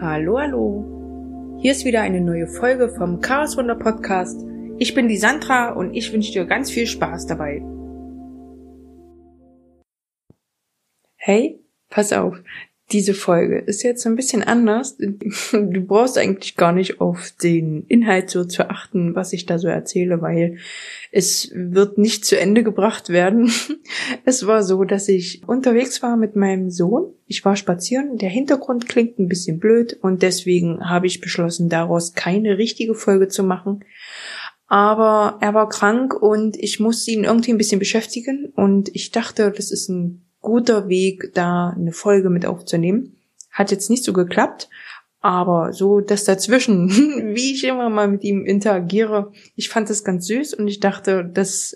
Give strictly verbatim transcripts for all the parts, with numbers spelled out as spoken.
Hallo, hallo. Hier ist wieder eine neue Folge vom Chaos-Wunder-Podcast. Ich bin die Sandra und ich wünsche dir ganz viel Spaß dabei. Hey, pass auf, diese Folge ist jetzt ein bisschen anders. Du brauchst eigentlich gar nicht auf den Inhalt so zu achten, was ich da so erzähle, weil es wird nicht zu Ende gebracht werden. Es war so, dass ich unterwegs war mit meinem Sohn. Ich war spazieren, der Hintergrund klingt ein bisschen blöd und deswegen habe ich beschlossen, daraus keine richtige Folge zu machen. Aber er war krank und ich musste ihn irgendwie ein bisschen beschäftigen und ich dachte, das ist ein guter Weg, da eine Folge mit aufzunehmen. Hat jetzt nicht so geklappt, aber so das dazwischen, wie ich immer mal mit ihm interagiere, ich fand das ganz süß und ich dachte, das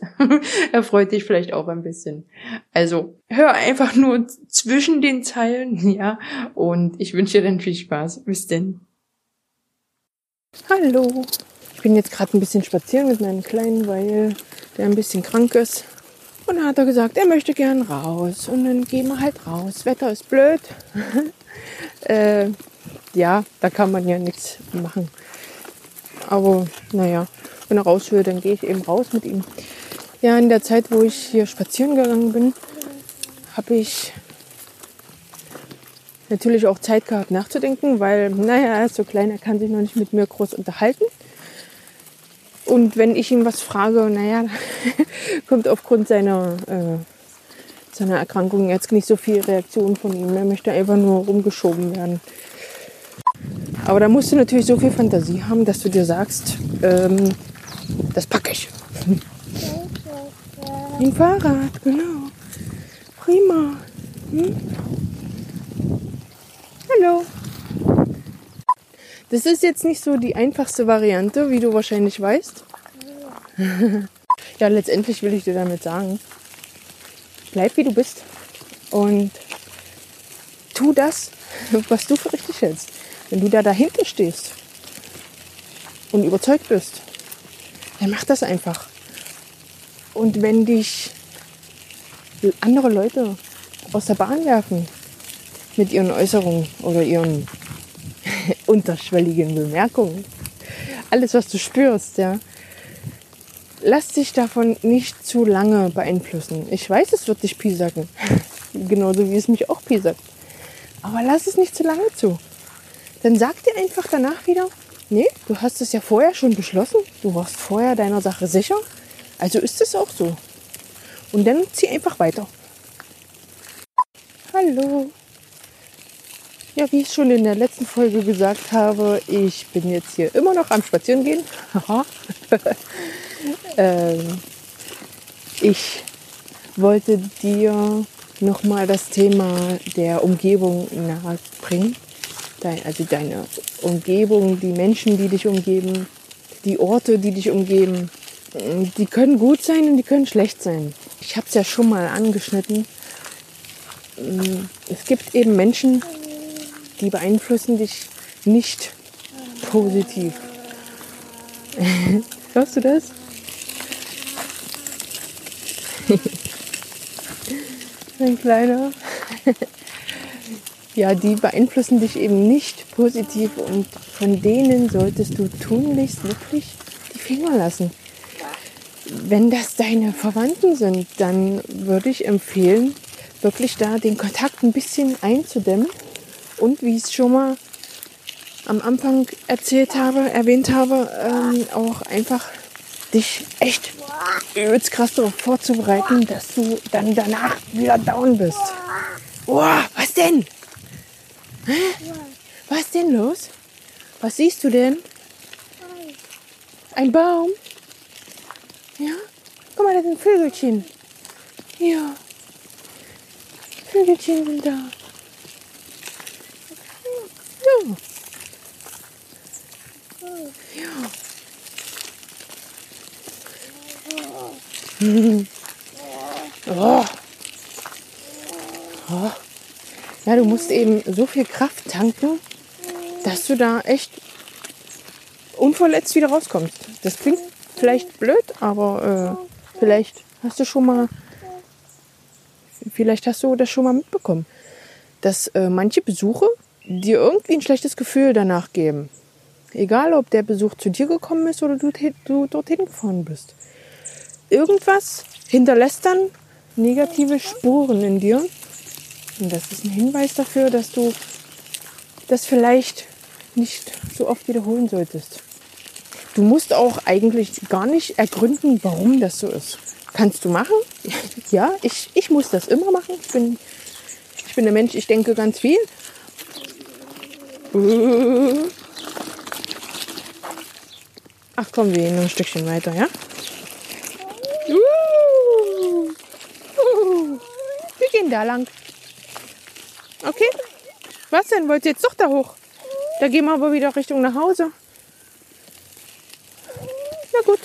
erfreut dich vielleicht auch ein bisschen. Also hör einfach nur zwischen den Zeilen, ja, und ich wünsche dir dann viel Spaß. Bis denn. Hallo, ich bin jetzt gerade ein bisschen spazieren mit meinem Kleinen, weil der ein bisschen krank ist. Und dann hat er gesagt, er möchte gern raus. Und dann gehen wir halt raus. Das Wetter ist blöd. äh, ja, da kann man ja nichts machen. Aber naja, wenn er raus will, dann gehe ich eben raus mit ihm. Ja, in der Zeit, wo ich hier spazieren gegangen bin, habe ich natürlich auch Zeit gehabt nachzudenken, weil, naja, er ist so klein, er kann sich noch nicht mit mir groß unterhalten. Und wenn ich ihm was frage, naja, kommt aufgrund seiner, äh, seiner Erkrankung jetzt nicht so viel Reaktion von ihm. Er möchte einfach nur rumgeschoben werden. Aber da musst du natürlich so viel Fantasie haben, dass du dir sagst, ähm, das packe ich. Ein Fahrrad, genau. Prima. Hm? Hallo. Das ist jetzt nicht so die einfachste Variante, wie du wahrscheinlich weißt. Ja, letztendlich will ich dir damit sagen, bleib wie du bist und tu das, was du für richtig hältst. Wenn du da dahinter stehst und überzeugt bist, dann mach das einfach. Und wenn dich andere Leute aus der Bahn werfen mit ihren Äußerungen oder ihren unterschwelligen Bemerkungen. Alles, was du spürst, ja. Lass dich davon nicht zu lange beeinflussen. Ich weiß, es wird dich piesacken. Genauso wie es mich auch piesackt. Aber lass es nicht zu lange zu. Dann sag dir einfach danach wieder, nee, du hast es ja vorher schon beschlossen. Du warst vorher deiner Sache sicher. Also ist es auch so. Und dann zieh einfach weiter. Hallo. Ja, wie ich schon in der letzten Folge gesagt habe, ich bin jetzt hier immer noch am Spazierengehen. ähm, ich wollte dir nochmal das Thema der Umgebung nahe bringen. Dein, also deine Umgebung, die Menschen, die dich umgeben, die Orte, die dich umgeben, die können gut sein und die können schlecht sein. Ich habe es ja schon mal angeschnitten. Es gibt eben Menschen, die beeinflussen dich nicht positiv. Hörst du das? Mein Kleiner. Ja, die beeinflussen dich eben nicht positiv und von denen solltest du tunlichst wirklich die Finger lassen. Wenn das deine Verwandten sind, dann würde ich empfehlen, wirklich da den Kontakt ein bisschen einzudämmen. Und wie ich es schon mal am Anfang erzählt habe, erwähnt habe, ähm, auch einfach dich echt übelst krass darauf vorzubereiten, dass du dann danach wieder down bist. Boah, was denn? Hä? Was ist denn los? Was siehst du denn? Ein Baum? Ja? Guck mal, da sind Vögelchen. Ja. Vögelchen sind da. Ja. Ja. Oh. Oh. Ja, du musst eben so viel Kraft tanken, dass du da echt unverletzt wieder rauskommst. Das klingt vielleicht blöd, aber äh, vielleicht hast du schon mal, vielleicht hast du das schon mal mitbekommen, dass äh, manche Besuche dir irgendwie ein schlechtes Gefühl danach geben. Egal, ob der Besuch zu dir gekommen ist oder du, du dorthin gefahren bist. Irgendwas hinterlässt dann negative Spuren in dir. Und das ist ein Hinweis dafür, dass du das vielleicht nicht so oft wiederholen solltest. Du musst auch eigentlich gar nicht ergründen, warum das so ist. Kannst du machen? Ja, ich, ich muss das immer machen. Ich bin, ich bin der Mensch, ich denke ganz viel. Ach komm, wir gehen noch ein Stückchen weiter, ja? Wir gehen da lang. Okay? Was denn? Wollt ihr jetzt doch da hoch? Da gehen wir aber wieder Richtung nach Hause. Na gut,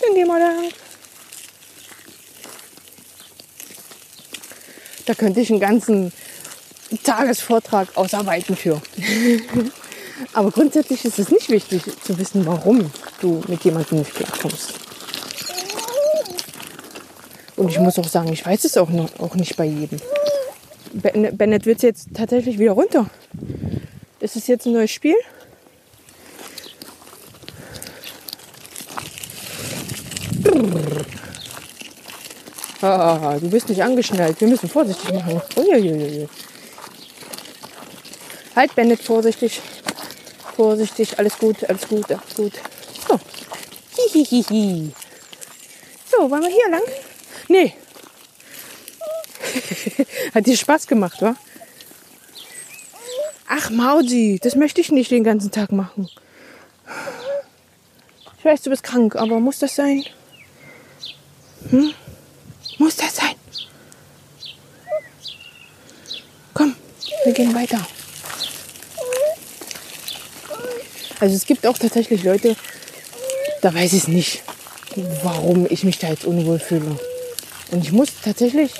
dann gehen wir da lang. Da könnte ich einen ganzen Tagesvortrag ausarbeiten für. Aber grundsätzlich ist es nicht wichtig zu wissen, warum du mit jemandem nicht klarkommst. Und ich muss auch sagen, ich weiß es auch, noch, auch nicht bei jedem. Bennett wird jetzt tatsächlich wieder runter. Ist es jetzt ein neues Spiel? Ah, du bist nicht angeschnallt. Wir müssen vorsichtig machen. Uiuiui. Halt, Bennett, vorsichtig. Vorsichtig, alles gut, alles gut, alles gut. So. Hihihihi. So, wollen wir hier lang? Nee. Hat dir Spaß gemacht, wa? Ach, Mausi, das möchte ich nicht den ganzen Tag machen. Ich weiß, du bist krank, aber muss das sein? Hm? Muss das sein? Komm, wir gehen weiter. Also es gibt auch tatsächlich Leute, da weiß ich es nicht, warum ich mich da jetzt unwohl fühle. Und ich muss tatsächlich,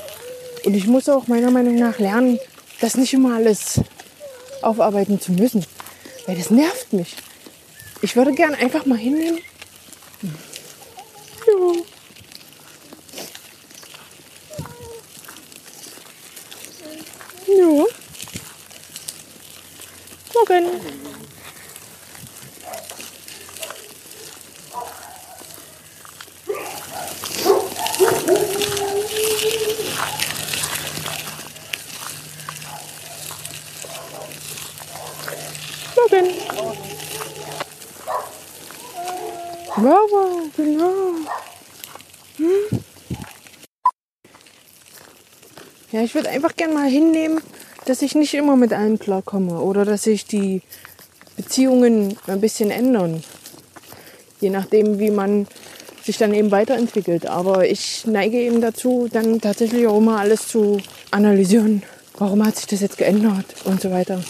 und ich muss auch meiner Meinung nach lernen, das nicht immer alles aufarbeiten zu müssen. Weil das nervt mich. Ich würde gerne einfach mal hinnehmen. Ja. Ja. Morgen. Morgen. Wow, genau. Hm? Ja, ich würde einfach gerne mal hinnehmen, dass ich nicht immer mit allem klarkomme oder dass sich die Beziehungen ein bisschen ändern. Je nachdem, wie man sich dann eben weiterentwickelt. Aber ich neige eben dazu, dann tatsächlich auch immer alles zu analysieren. Warum hat sich das jetzt geändert und so weiter.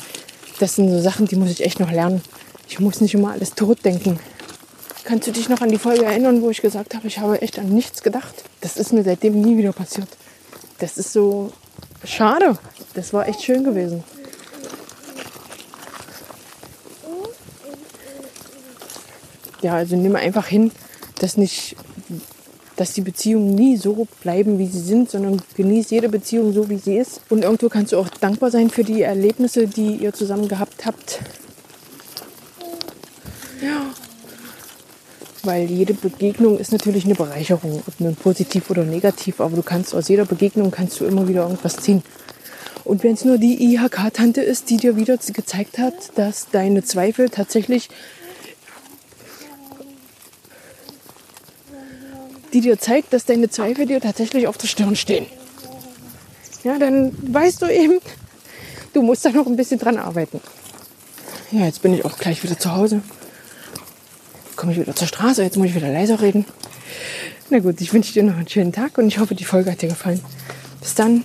Das sind so Sachen, die muss ich echt noch lernen. Ich muss nicht immer alles totdenken. Kannst du dich noch an die Folge erinnern, wo ich gesagt habe, ich habe echt an nichts gedacht? Das ist mir seitdem nie wieder passiert. Das ist so schade. Das war echt schön gewesen. Ja, also nimm einfach hin, dass, nicht, dass die Beziehungen nie so bleiben, wie sie sind, sondern genieß jede Beziehung so, wie sie ist. Und irgendwo kannst du auch dankbar sein für die Erlebnisse, die ihr zusammen gehabt habt. Ja, weil jede Begegnung ist natürlich eine Bereicherung, ob nun positiv oder negativ, aber du kannst aus jeder Begegnung kannst du immer wieder irgendwas ziehen. Und wenn es nur die I H K-Tante ist, die dir wieder gezeigt hat, dass deine Zweifel tatsächlich, die dir zeigt, dass deine Zweifel dir tatsächlich auf der Stirn stehen. Ja, dann weißt du eben, du musst da noch ein bisschen dran arbeiten. Ja, jetzt bin ich auch gleich wieder zu Hause. Komme ich wieder zur Straße, jetzt muss ich wieder leiser reden. Na gut, ich wünsche dir noch einen schönen Tag und ich hoffe, die Folge hat dir gefallen. Bis dann.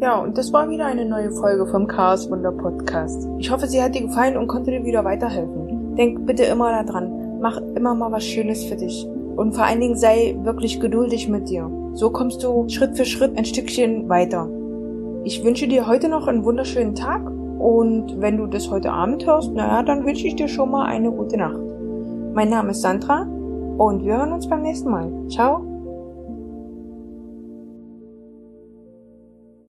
Ja, und das war wieder eine neue Folge vom Chaos-Wunder-Podcast. Ich hoffe, sie hat dir gefallen und konnte dir wieder weiterhelfen. Denk bitte immer daran, mach immer mal was Schönes für dich. Und vor allen Dingen sei wirklich geduldig mit dir. So kommst du Schritt für Schritt ein Stückchen weiter. Ich wünsche dir heute noch einen wunderschönen Tag. Und wenn du das heute Abend hörst, naja, dann wünsche ich dir schon mal eine gute Nacht. Mein Name ist Sandra und wir hören uns beim nächsten Mal. Ciao!